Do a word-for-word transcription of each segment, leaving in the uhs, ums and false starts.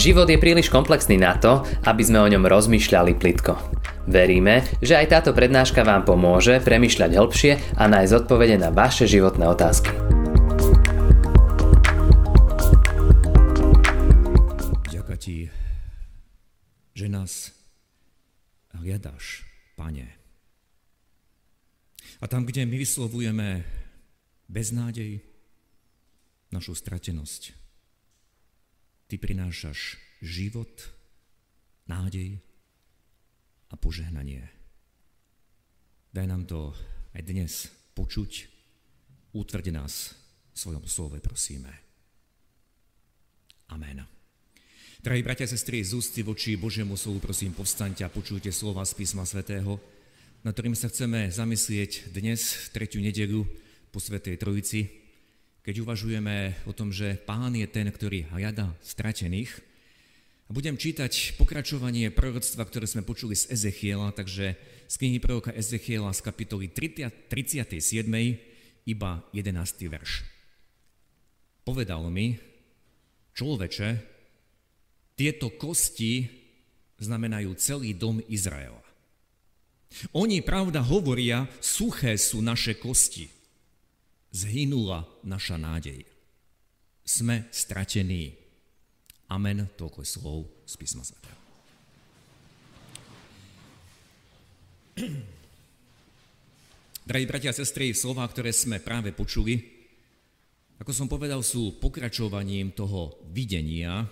Život je príliš komplexný na to, aby sme o ňom rozmýšľali plitko. Veríme, že aj táto prednáška vám pomôže premýšľať hĺbšie a nájsť odpovede na vaše životné otázky. Ďakujem ti, že nás hľadáš, Pane. A tam, kde my vyslovujeme beznádej, našu stratenosť, ty prinášaš život, nádej a požehnanie. Daj nám to aj dnes počuť, utvrď nás v svojom slove, prosíme. Amen. Drahí bratia a sestry, z úcty voči Božiemu slovu, prosím, povstaňte a počujte slova z písma svätého, na ktorým sa chceme zamyslieť dnes, tretiu nedeľu po Svätej Trojici, keď uvažujeme o tom, že Pán je ten, ktorý hľadá stratených. A budem čítať pokračovanie proroctva, ktoré sme počuli z Ezechiela, takže z knihy proroka Ezechiela z kapitoly tridsiatej siedmej, iba jedenásty verš. Povedal mi, človeče, tieto kosti znamenajú celý dom Izraela. Oni, pravda, hovoria, suché sú naše kosti. Zhynula naša nádej. Sme stratení. Amen, toľko slov z písma svätého. Drahí bratia a sestry, slová, ktoré sme práve počuli, ako som povedal, sú pokračovaním toho videnia,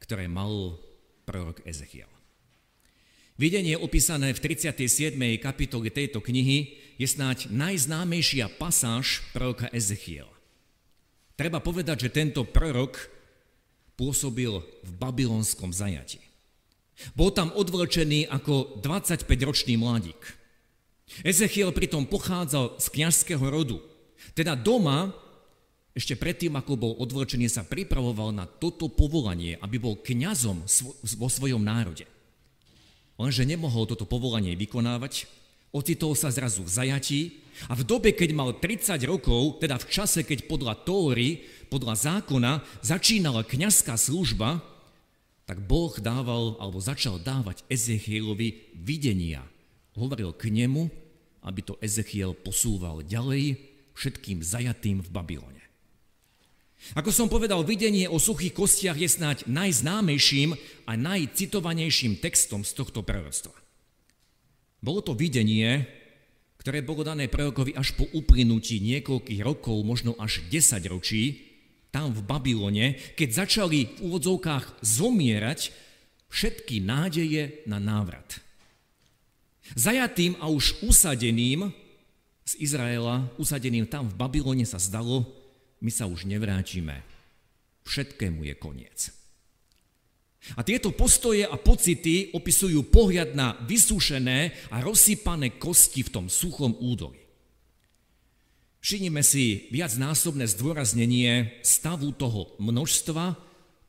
ktoré mal prorok Ezechiel. Videnie opísané v tridsiatej siedmej kapitole tejto knihy je snáď najznámejšia pasáž proroka Ezechiela. Treba povedať, že tento prorok pôsobil v babylonskom zajatí. Bol tam odvlečený ako dvadsaťpäťročný mladík. Ezechiel pritom pochádzal z kňazského rodu. Teda doma, ešte predtým, ako bol odvlečený, sa pripravoval na toto povolanie, aby bol kňazom vo svojom národe. Lenže nemohol toto povolanie vykonávať, ocitol sa zrazu v zajatí a v dobe, keď mal tridsať rokov, teda v čase, keď podľa tóry, podľa zákona, začínala kňazská služba, tak Boh dával, alebo začal dávať Ezechielovi videnia. Hovoril k nemu, aby to Ezechiel posúval ďalej všetkým zajatým v Babylone. Ako som povedal, videnie o suchých kostiach je snáď najznámejším a najcitovanejším textom z tohto proroctva. Bolo to videnie, ktoré bolo dané prorokovi až po uplynutí niekoľkých rokov, možno až desaťročí, tam v Babylone, keď začali v úvodzovkách zomierať všetky nádeje na návrat. Zajatým a už usadeným z Izraela, usadeným tam v Babylone sa zdalo, my sa už nevrátime. Všetkému je koniec. A tieto postoje a pocity opisujú pohľad na vysúšené a rozsypané kosti v tom suchom údolí. Všimnime si viacnásobné zdôraznenie stavu toho množstva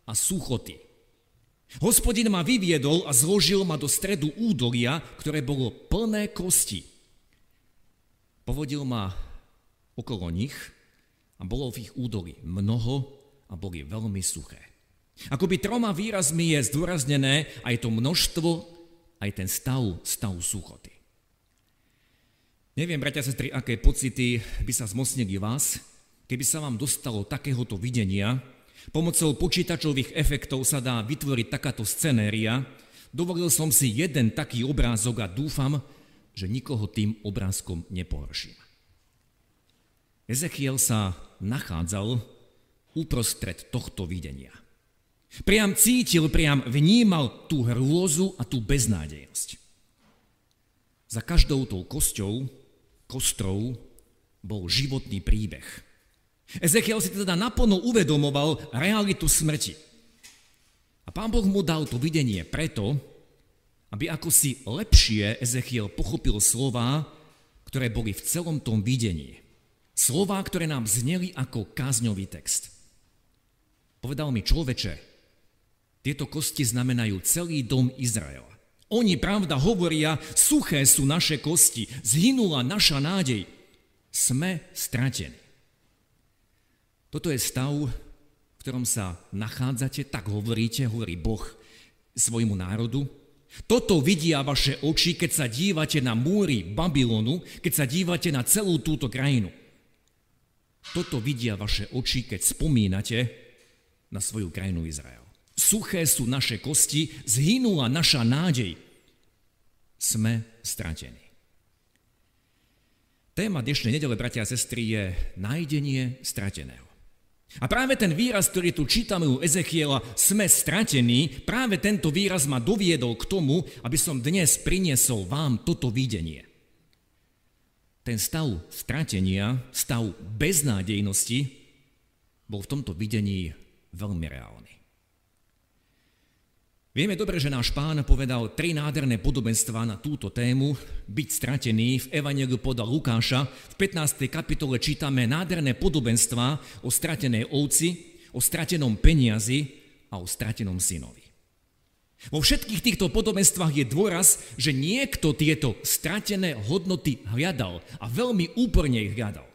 a suchoty. Hospodin ma vyviedol a zložil ma do stredu údolia, ktoré bolo plné kosti. Povodil ma okolo nich, a bolo v ich údolí mnoho a boli veľmi suché. Akoby troma výrazmi je zdôraznené aj to množstvo, aj ten stav, stav suchoty. Neviem, bratia a sestry, aké pocity by sa zmocnili vás, keby sa vám dostalo takéhoto videnia. Pomocou počítačových efektov sa dá vytvoriť takáto scenéria. Dovolil som si jeden taký obrázok a dúfam, že nikoho tým obrázkom nepohorším. Ezechiel sa nachádzal uprostred tohto videnia. Priam cítil, priam vnímal tú hrôzu a tú beznádejnosť. Za každou tou kosťou, kostrou, bol životný príbeh. Ezechiel si teda naplno uvedomoval realitu smrti. A Pán Boh mu dal to videnie preto, aby akosi lepšie Ezechiel pochopil slová, ktoré boli v celom tom videní. Slová, ktoré nám zneli ako kázňový text. Povedal mi, človeče, tieto kosti znamenajú celý dom Izraela. Oni, pravda, hovoria, suché sú naše kosti, zhynula naša nádej. Sme stratení. Toto je stav, v ktorom sa nachádzate, tak hovoríte, hovorí Boh svojmu národu. Toto vidia vaše oči, keď sa dívate na múry Babylonu, keď sa dívate na celú túto krajinu. Toto vidia vaše oči, keď spomínate na svoju krajinu Izrael. Suché sú naše kosti, zhynula naša nádej. Sme stratení. Téma dnešnej nedele, bratia a sestry, je nájdenie strateného. A práve ten výraz, ktorý tu čítame u Ezechiela, sme stratení, práve tento výraz ma doviedol k tomu, aby som dnes priniesol vám toto videnie. Ten stav stratenia, stav beznádejnosti, bol v tomto videní veľmi reálny. Vieme dobre, že náš Pán povedal tri nádherné podobenstvá na túto tému. Byť stratený v Evanjeliu podľa Lukáša. V pätnástej kapitole čítame nádherné podobenstvá o stratenej ovci, o stratenom peniazi a o stratenom synovi. Vo všetkých týchto podobenstvách je dôraz, že niekto tieto stratené hodnoty hľadal a veľmi úporne ich hľadal.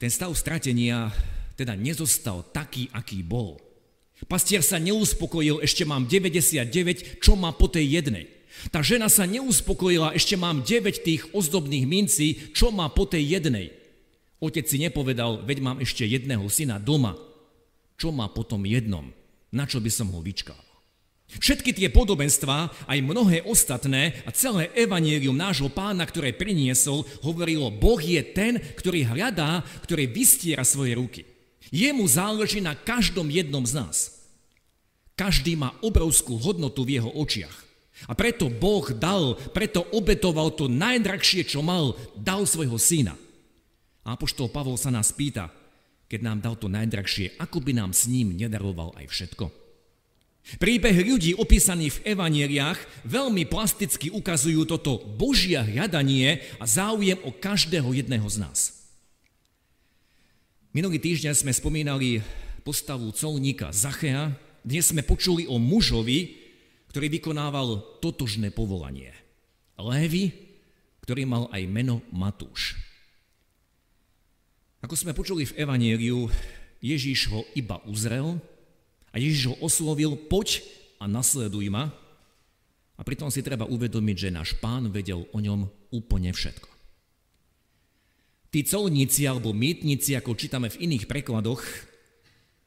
Ten stav stratenia teda nezostal taký, aký bol. Pastier sa neuspokojil, ešte mám deväťdesiatdeväť, čo má po tej jednej. Tá žena sa neuspokojila, ešte mám deväť tých ozdobných mincí, čo má po tej jednej. Otec si nepovedal, veď mám ešte jedného syna doma. Čo má po tom jednom? Na čo by som ho vyčkal? Všetky tie podobenstvá, aj mnohé ostatné a celé evanjelium nášho Pána, ktoré priniesol, hovorilo, Boh je ten, ktorý hľadá, ktorý vystiera svoje ruky. Jemu záleží na každom jednom z nás. Každý má obrovskú hodnotu v jeho očiach. A preto Boh dal, preto obetoval to najdrahšie, čo mal, dal svojho syna. A apoštol Pavol sa nás pýta, keď nám dal to najdrahšie, ako by nám s ním nedaroval aj všetko. Príbeh ľudí opísaných v evanjeliách veľmi plasticky ukazujú toto Božie hľadanie a záujem o každého jedného z nás. Minulý týždeň sme spomínali postavu colníka Zachea. Dnes sme počuli o mužovi, ktorý vykonával totožné povolanie. Lévi, ktorý mal aj meno Matúš. Ako sme počuli v evanjeliu, Ježíš ho iba uzrel a Ježíš ho oslovil, poď a nasleduj ma. A pritom si treba uvedomiť, že náš Pán vedel o ňom úplne všetko. Tí colníci alebo mýtnici, ako čítame v iných prekladoch,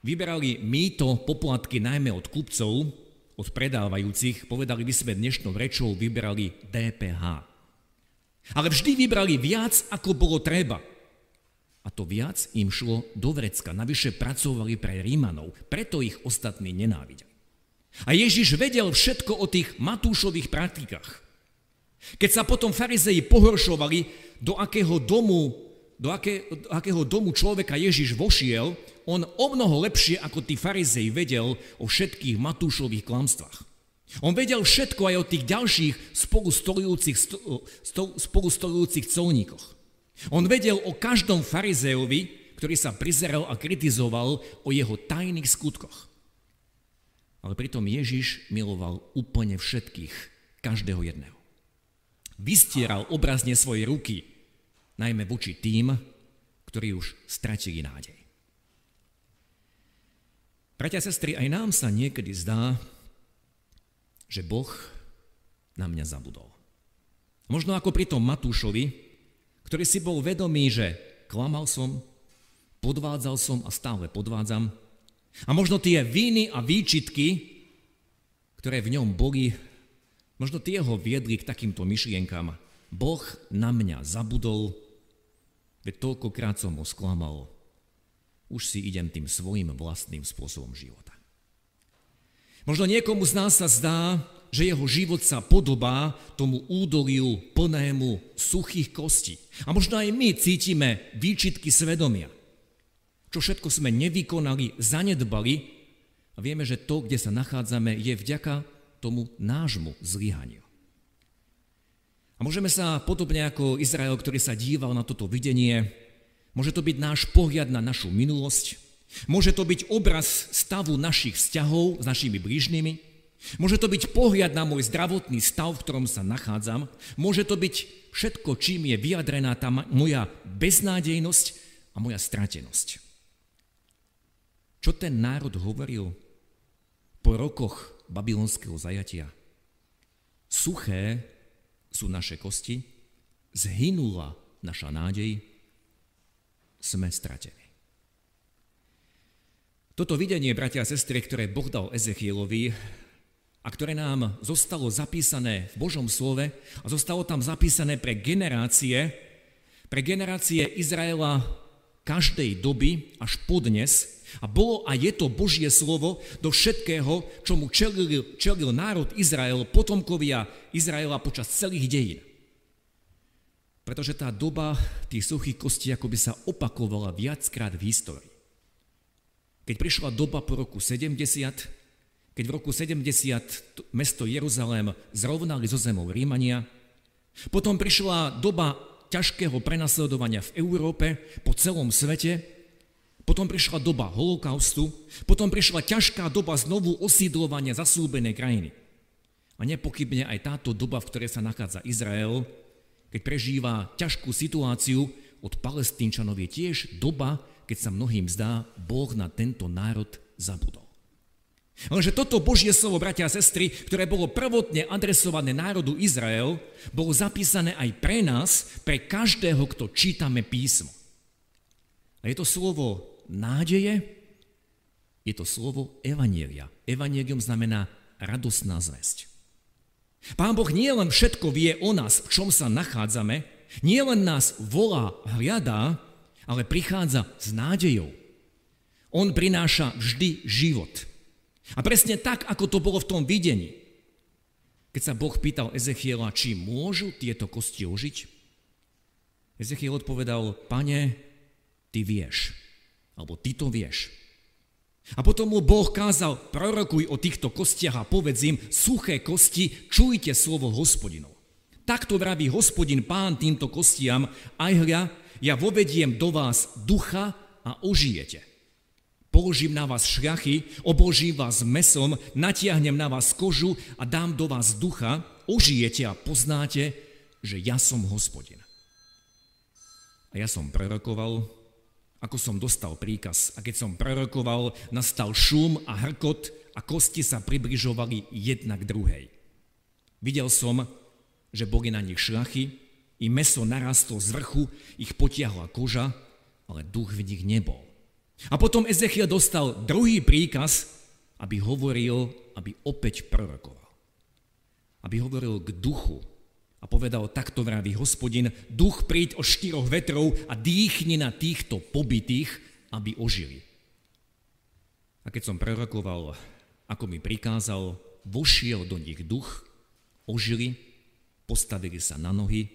vyberali mýto, poplatky najmä od kupcov, od predávajúcich, povedali by sme dnešnou rečou, vyberali dé pé há. Ale vždy vybrali viac, ako bolo treba. A to viac im šlo do vrecka, navyše pracovali pre Rímanov, preto ich ostatní nenávideli. A Ježiš vedel všetko o tých Matúšových praktikách. Keď sa potom farizeji pohoršovali, do akého domu Do, aké, do akého domu človeka Ježiš vošiel, on o mnoho lepšie ako tí farizej vedel o všetkých Matúšových klamstvách. On vedel všetko aj o tých ďalších spolustolujúcich, spolustolujúcich colníkoch. On vedel o každom farizejovi, ktorý sa prizeral a kritizoval, o jeho tajných skutkoch. Ale pritom Ježiš miloval úplne všetkých, každého jedného. Vystieral obrazne svoje ruky, najmä voči tým, ktorí už stratili nádej. Bratia a sestry, aj nám sa niekedy zdá, že Boh na mňa zabudol. Možno ako pri tom Matúšovi, ktorý si bol vedomý, že klamal som, podvádzal som a stále podvádzam. A možno tie viny a výčitky, ktoré v ňom boli, možno tie ho viedli k takýmto myšlienkám. Boh na mňa zabudol, veď toľkokrát som ho sklamal, už si idem tým svojim vlastným spôsobom života. Možno niekomu z nás sa zdá, že jeho život sa podobá tomu údoliu plnému suchých kostí. A možno aj my cítime výčitky svedomia, čo všetko sme nevykonali, zanedbali a vieme, že to, kde sa nachádzame, je vďaka tomu nášmu zlyhaniu. A môžeme sa, podobne ako Izrael, ktorý sa díval na toto videnie, môže to byť náš pohľad na našu minulosť, môže to byť obraz stavu našich vzťahov s našimi blížnymi, môže to byť pohľad na môj zdravotný stav, v ktorom sa nachádzam, môže to byť všetko, čím je vyjadrená tá moja beznádejnosť a moja stratenosť. Čo ten národ hovoril po rokoch babylonského zajatia? Suché sú naše kosti, zhynula naša nádej, sme stratení. Toto videnie, bratia a sestry, ktoré Boh dal Ezechielovi a ktoré nám zostalo zapísané v Božom slove a zostalo tam zapísané pre generácie, pre generácie Izraela každej doby až po dnes, a bolo a je to Božie slovo do všetkého, čo mu čelil, čelil národ Izrael, potomkovia Izraela počas celých dejín. Pretože tá doba tých suchých kostí akoby sa opakovala viackrát v histórii. Keď prišla doba po roku sedemdesiat, keď v roku sedemdesiat mesto Jeruzalém zrovnali so zemou Rímania, potom prišla doba ťažkého prenasledovania v Európe, po celom svete, potom prišla doba holokaustu, potom prišla ťažká doba znovu osídlovania zasľúbenej krajiny. A nepochybne aj táto doba, v ktorej sa nachádza Izrael, keď prežíva ťažkú situáciu od Palestínčanov, je tiež doba, keď sa mnohým zdá, Boh na tento národ zabudol. Lenže toto Božie slovo, bratia a sestry, ktoré bolo prvotne adresované národu Izrael, bolo zapísané aj pre nás, pre každého, kto čítame písmo. A je to slovo nádeje, je to slovo evanielia. Evanielium znamená radosná zvesť. Pán Boh nie len všetko vie o nás, v čom sa nachádzame, nie len nás volá, hľadá, ale prichádza s nádejou. On prináša vždy život. A presne tak, ako to bolo v tom videní. Keď sa Boh pýtal Ezechiela, či môžu tieto kosti ožiť, Ezechiel odpovedal, Pane, ty vieš, alebo ty to vieš. A potom mu Boh kázal, prorokuj o týchto kostiach a povedz im, suché kosti, čujte slovo Hospodinov. Takto vraví Hospodin Pán týmto kostiam, aj hľa, ja vovediem do vás ducha a ožijete. Položím na vás šľachy, obložím vás mesom, natiahnem na vás kožu a dám do vás ducha, ožijete a poznáte, že ja som Hospodin. A ja som prorokoval, ako som dostal príkaz. A keď som prorokoval, nastal šum a hrkot a kosti sa približovali jedna k druhej. Videl som, že boli na nich šľachy, i mäso narastlo z vrchu, ich potiahla koža, ale duch v nich nebol. A potom Ezechiel dostal druhý príkaz, aby hovoril, aby opäť prorokoval. Aby hovoril k duchu. A povedal, takto vraví Hospodin, duch príď o štyroch vetrov a dýchni na týchto pobitých, aby ožili. A keď som prorokoval, ako mi prikázal, vošiel do nich duch, ožili, postavili sa na nohy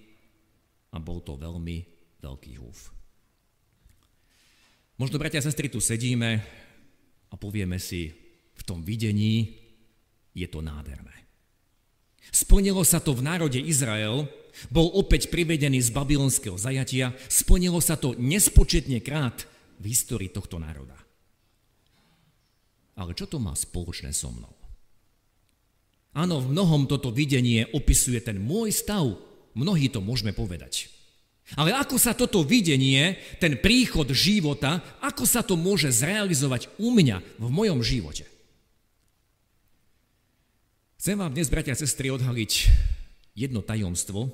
a bol to veľmi veľký húf. Možno, bratia a sestry, tu sedíme a povieme si, v tom videní je to nádherné. Splnilo sa to v národe Izrael, bol opäť privedený z babylonského zajatia, splnilo sa to nespočetne krát v histórii tohto národa. Ale čo to má spoločné so mnou? Áno, v mnohom toto videnie opisuje ten môj stav, mnohí to môžeme povedať. Ale ako sa toto videnie, ten príchod života, ako sa to môže zrealizovať u mňa, v mojom živote? Chcem vám dnes, bratia a sestry, odhaliť jedno tajomstvo.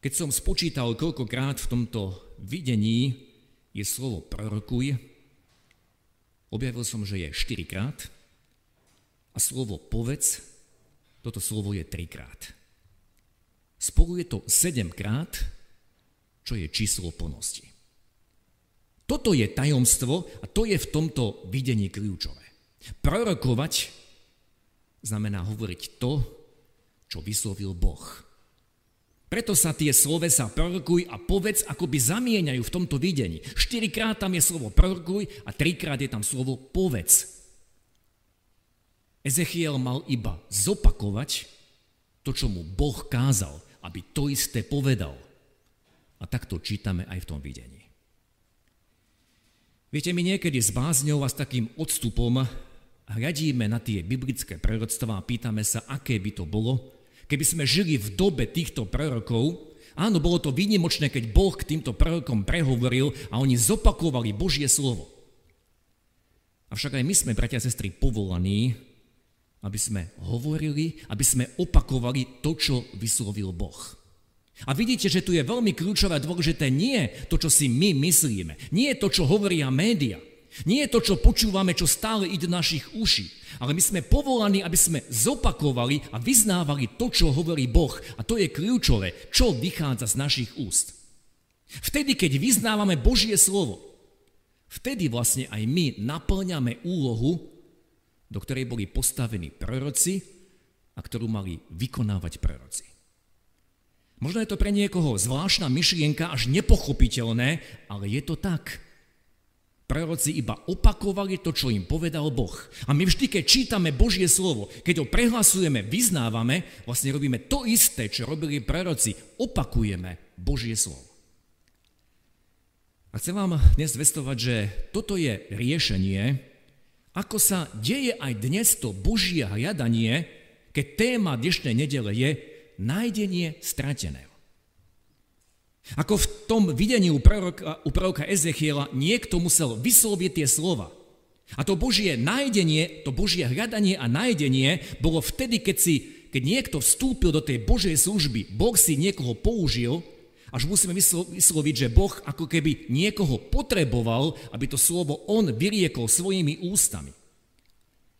Keď som spočítal, koľkokrát v tomto videní je slovo prorokuj, objavil som, že je štyrikrát a slovo povedz, toto slovo je trikrát. Spolu je to sedemkrát, čo je číslo plnosti. Toto je tajomstvo a to je v tomto videní kľúčové. Prorokovať znamená hovoriť to, čo vyslovil Boh. Preto sa tie slovesa prorokuj a povedz akoby zamieňajú v tomto videní. Štyrikrát tam je slovo prorokuj a trikrát je tam slovo povedz. Ezechiel mal iba zopakovať to, čo mu Boh kázal, aby to isté povedal. A tak to čítame aj v tom videní. Viete, my niekedy s bázňou a s takým odstupom hľadíme na tie biblické proroctvá a pýtame sa, aké by to bolo, keby sme žili v dobe týchto prorokov. Áno, bolo to výnimočné, keď Boh k týmto prorokom prehovoril a oni zopakovali Božie slovo. Avšak aj my sme, bratia a sestry, povolaní, aby sme hovorili, aby sme opakovali to, čo vyslovil Boh. A vidíte, že tu je veľmi kľúčové a dôležité nie to, čo si my myslíme, nie to, čo hovoria média, nie je to, čo počúvame, čo stále ide našich uší, ale my sme povolaní, aby sme zopakovali a vyznávali to, čo hovorí Boh. A to je kľúčové, čo vychádza z našich úst. Vtedy, keď vyznávame Božie slovo, vtedy vlastne aj my naplňame úlohu, do ktorej boli postavení proroci a ktorú mali vykonávať proroci. Možno je to pre niekoho zvláštna myšlienka, až nepochopiteľné, ale je to tak. Proroci iba opakovali to, čo im povedal Boh. A my vždy, keď čítame Božie slovo, keď ho prehlasujeme, vyznávame, vlastne robíme to isté, čo robili proroci. Opakujeme Božie slovo. A chcem vám dnes zvestovať, že toto je riešenie, ako sa deje aj dnes to Božie hľadanie, keď téma dnešnej nedele je nájdenie strateného. Ako v tom videní u proroka, u proroka Ezechiela niekto musel vysloviť tie slova. A to Božie nájdenie, to Božie hľadanie a nájdenie bolo vtedy, keď, si, keď niekto vstúpil do tej Božej služby, Boh si niekoho použil, až musíme vysloviť, že Boh ako keby niekoho potreboval, aby to slovo on vyriekol svojimi ústami.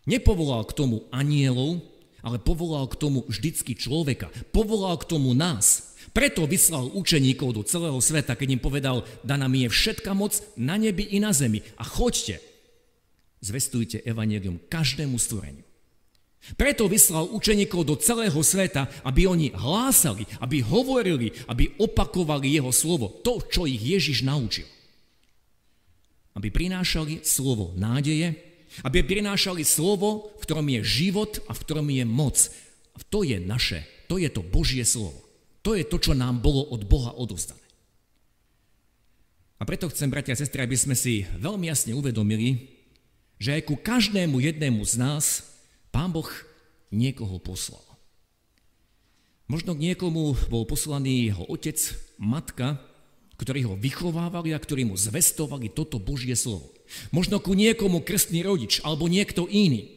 Nepovolal k tomu anielov, ale povolal k tomu vždycky človeka. Povolal k tomu nás. Preto vyslal učeníkov do celého sveta, keď im povedal, daná mi je všetka moc na nebi i na zemi. A choďte, zvestujte evanjelium každému stvoreniu. Preto vyslal učeníkov do celého sveta, aby oni hlásali, aby hovorili, aby opakovali jeho slovo, to, čo ich Ježíš naučil. Aby prinášali slovo nádeje, aby prinášali slovo, v ktorom je život a v ktorom je moc. A to je naše, to je to Božie slovo. To je to, čo nám bolo od Boha odovzdané. A preto chcem, bratia a sestry, aby sme si veľmi jasne uvedomili, že aj ku každému jednému z nás Pán Boh niekoho poslal. Možno k niekomu bol poslaný jeho otec, matka, ktorí ho vychovávali a ktorí mu zvestovali toto Božie slovo. Možno ku niekomu krstný rodič alebo niekto iný.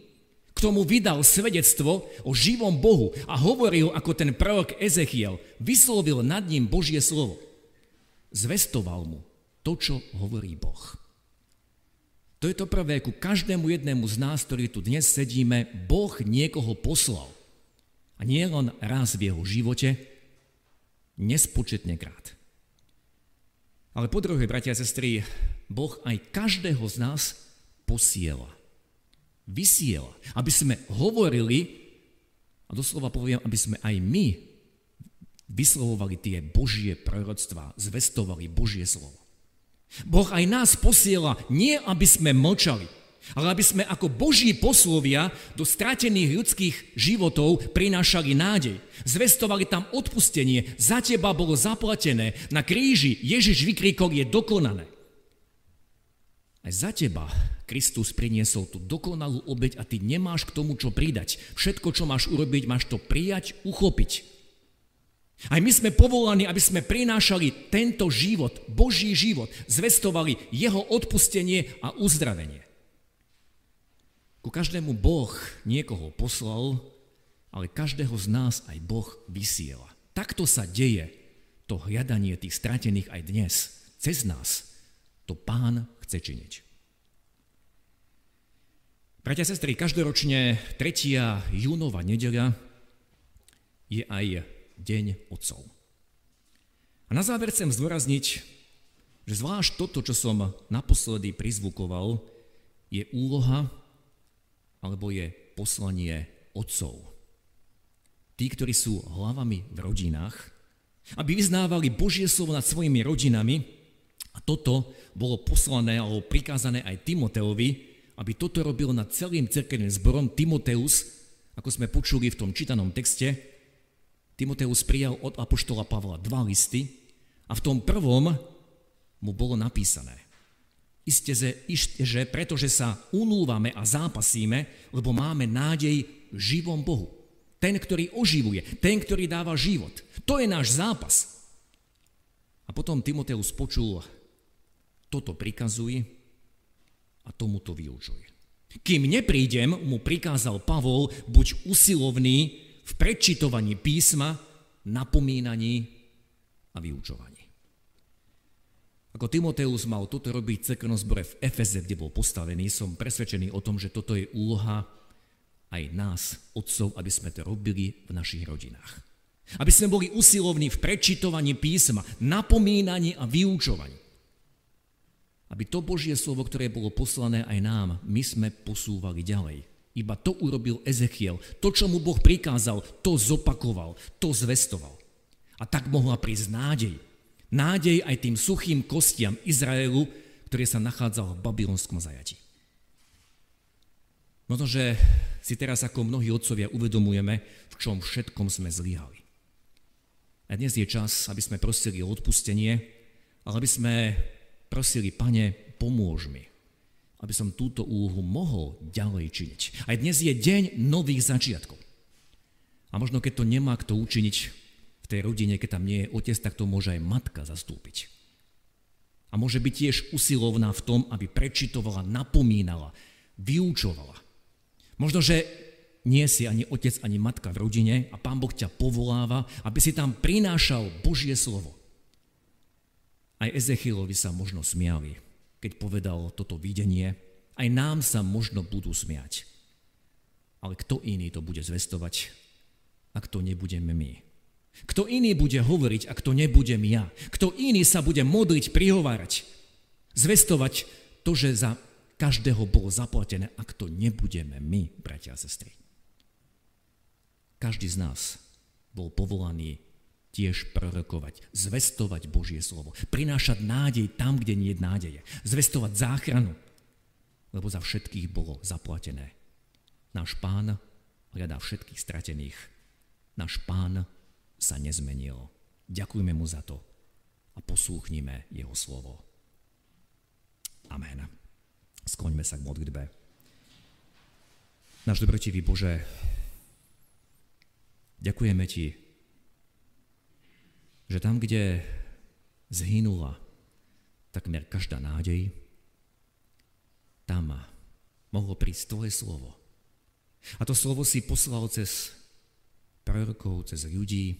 K tomu vydal svedectvo o živom Bohu a hovoril, ako ten prorok Ezechiel vyslovil nad ním Božie slovo. Zvestoval mu to, čo hovorí Boh. To je to prvé, ku každému jednému z nás, ktorý tu dnes sedíme, Boh niekoho poslal. A nie len raz v jeho živote, nespočetne krát. Ale po druhé, bratia a sestry, Boh aj každého z nás posiela. Vysiela, aby sme hovorili a doslova poviem, aby sme aj my vyslovovali tie Božie proroctvá, zvestovali Božie slovo. Boh aj nás posiela nie, aby sme mlčali, ale aby sme ako Boží poslovia do stratených ľudských životov prinášali nádej. Zvestovali tam odpustenie, za teba bolo zaplatené, na kríži Ježiš vykríkol, je dokonané. Aj za teba Kristus priniesol tú dokonalú obeť a ty nemáš k tomu, čo pridať. Všetko, čo máš urobiť, máš to prijať, uchopiť. Aj my sme povolaní, aby sme prinášali tento život, Boží život, zvestovali jeho odpustenie a uzdravenie. Ku každému Boh niekoho poslal, ale každého z nás aj Boh vysiela. Takto sa deje to hľadanie tých stratených aj dnes, cez nás. To Pán chce činiť. Bratia a sestry, každoročne tretia júnova nedeľa je aj Deň otcov. A na záver chcem zdôrazniť, že zvlášť toto, čo som naposledy prizvukoval, je úloha alebo je poslanie otcov. Tí, ktorí sú hlavami v rodinách, aby vyznávali Božie slovo nad svojimi rodinami. A toto bolo poslané alebo prikázané aj Timoteovi, aby toto robil nad celým cirkevným zborom. Timoteus, ako sme počuli v tom čítanom texte, Timoteus prijal od apoštola Pavla dva listy a v tom prvom mu bolo napísané. Isteže, isteže, pretože sa unúvame a zápasíme, lebo máme nádej v živom Bohu. Ten, ktorý oživuje, ten, ktorý dáva život. To je náš zápas. A potom Timoteus počul: toto prikazuj a tomuto vyučuj. Kým neprídem, mu prikázal Pavol, buď usilovný v prečítovaní písma, napomínaní a vyučovaní. Ako Timoteus mal toto robiť v cirkevnom zbore v Efeze, kde bol postavený, som presvedčený o tom, že toto je úloha aj nás, otcov, aby sme to robili v našich rodinách. Aby sme boli usilovní v prečítovaní písma, napomínaní a vyučovaní. Aby to Božie slovo, ktoré bolo poslané aj nám, my sme posúvali ďalej. Iba to urobil Ezechiel. To, čo mu Boh prikázal, to zopakoval, to zvestoval. A tak mohla prísť nádej. Nádej aj tým suchým kostiam Izraelu, ktorý sa nachádzal v babylonskom zajatí. Možno, že si teraz ako mnohí otcovia uvedomujeme, v čom všetkom sme zlyhali. A dnes je čas, aby sme prosili o odpustenie, ale aby sme prosili, Pane, pomôž mi, aby som túto úlohu mohol ďalej činiť. Aj dnes je deň nových začiatkov. A možno, keď to nemá kto učiniť v tej rodine, keď tam nie je otec, tak to môže aj matka zastúpiť. A môže byť tiež usilovná v tom, aby prečítovala, napomínala, vyučovala. Možno, že nie si ani otec, ani matka v rodine a Pán Boh ťa povoláva, aby si tam prinášal Božie slovo. Aj Ezechielovi sa možno smiali, keď povedal toto videnie. Aj nám sa možno budú smiať. Ale kto iný to bude zvestovať, ak to nebudeme my? Kto iný bude hovoriť, ak to nebudem ja? Kto iný sa bude modliť, prihovárať? Zvestovať to, že za každého bolo zaplatené, ak to nebudeme my, bratia a sestry. Každý z nás bol povolaný tiež prorokovať, zvestovať Božie slovo, prinášať nádej tam, kde nie je nádeje, zvestovať záchranu, lebo za všetkých bolo zaplatené. Náš Pán hľadá všetkých stratených. Náš Pán sa nezmenil. Ďakujme mu za to a poslúchnime jeho slovo. Amen. Skloňme sa k modlitbe. Náš dobrotivý Bože, ďakujeme Ti, že tam, kde zhynula takmer každá nádej, tam mohlo prísť Tvoje slovo. A to slovo si poslal cez prorokov, cez ľudí,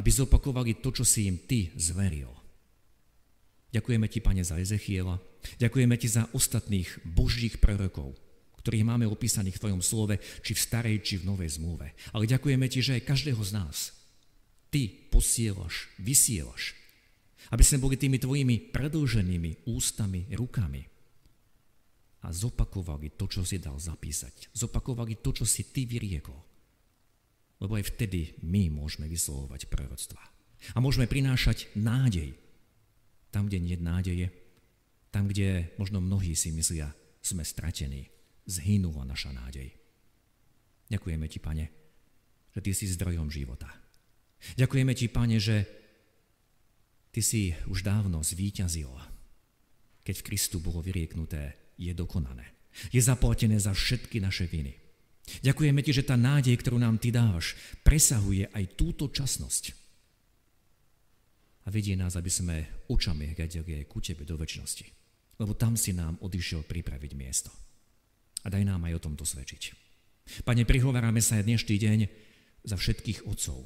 aby zopakovali to, čo si im Ty zveril. Ďakujeme Ti, Pane, za Ezechiela, ďakujeme Ti za ostatných božích prorokov, ktorých máme opísaných v Tvojom slove, či v starej, či v novej zmluve. Ale ďakujeme Ti, že aj každého z nás Ty posielaš, vysielaš, aby sme boli tými Tvojimi predĺženými ústami, rukami a zopakovali to, čo si dal zapísať. Zopakovali to, čo si Ty vyriekol. Lebo aj vtedy my môžeme vyslovovať proroctva. A môžeme prinášať nádej. Tam, kde nie je nádeje, tam, kde možno mnohí si myslia, sme stratení, zhynula naša nádej. Ďakujeme Ti, Pane, že Ty si zdrojom života. Ďakujeme Ti, Pane, že Ty si už dávno zvíťazil, keď v Kristu bolo vyrieknuté, je dokonané. Je zaplatené za všetky naše viny. Ďakujeme Ti, že tá nádej, ktorú nám Ty dávaš, presahuje aj túto časnosť. A vedie nás, aby sme očami hľadeli ku Tebe do večnosti. Lebo tam si nám odišiel pripraviť miesto. A daj nám aj o tomto svedčiť. Pane, prihovárame sa aj dnešný deň za všetkých otcov.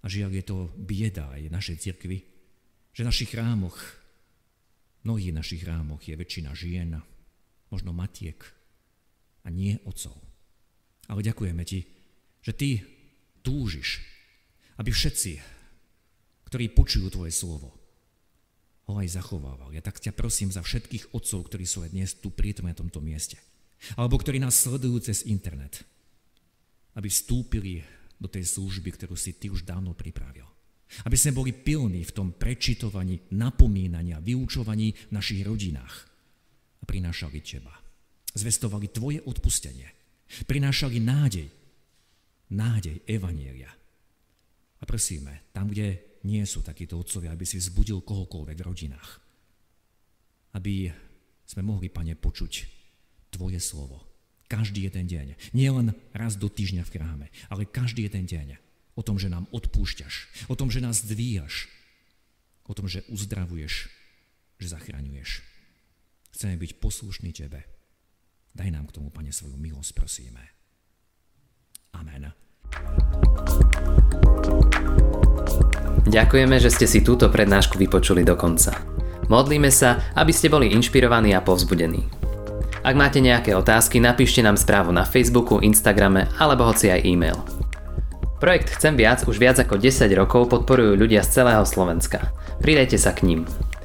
A žiaľ, je to bieda aj našej cirkvi, že v našich chrámoch, mnohých našich chrámoch je väčšina žien, možno matiek a nie otcov. Ale ďakujeme Ti, že Ty túžiš, aby všetci, ktorí počujú Tvoje slovo, ho aj zachovávali. Ja tak ťa prosím za všetkých otcov, ktorí sú aj dnes tu prítomní na tomto mieste, alebo ktorí nás sledujú cez internet, aby vstúpili do tej služby, ktorú si Ty už dávno pripravil. Aby sme boli pilní v tom prečítovaní, napomínaní a vyučovaní v našich rodinách. A prinášali Teba. Zvestovali Tvoje odpustenie. Prinášali nádej. Nádej Evanielia. A prosíme, tam, kde nie sú takíto otcovia, aby si vzbudil kohokoľvek v rodinách. Aby sme mohli, Pane, počuť Tvoje slovo. Každý jeden deň. Nie len raz do týždňa v chráme, ale každý jeden deň. O tom, že nám odpúšťaš. O tom, že nás zdvíjaš. O tom, že uzdravuješ. Že zachraňuješ. Chceme byť poslušní Tebe. A Daj nám k tomu, Pane, svoju milosť, prosíme. Amen. Ďakujeme, že ste si túto prednášku vypočuli do konca. Modlíme sa, aby ste boli inšpirovaní a povzbudení. Ak máte nejaké otázky, napíšte nám správu na Facebooku, Instagrame alebo hoci aj e-mail. Projekt Chcem viac už viac ako desať rokov podporujú ľudia z celého Slovenska. Pridajte sa k ním.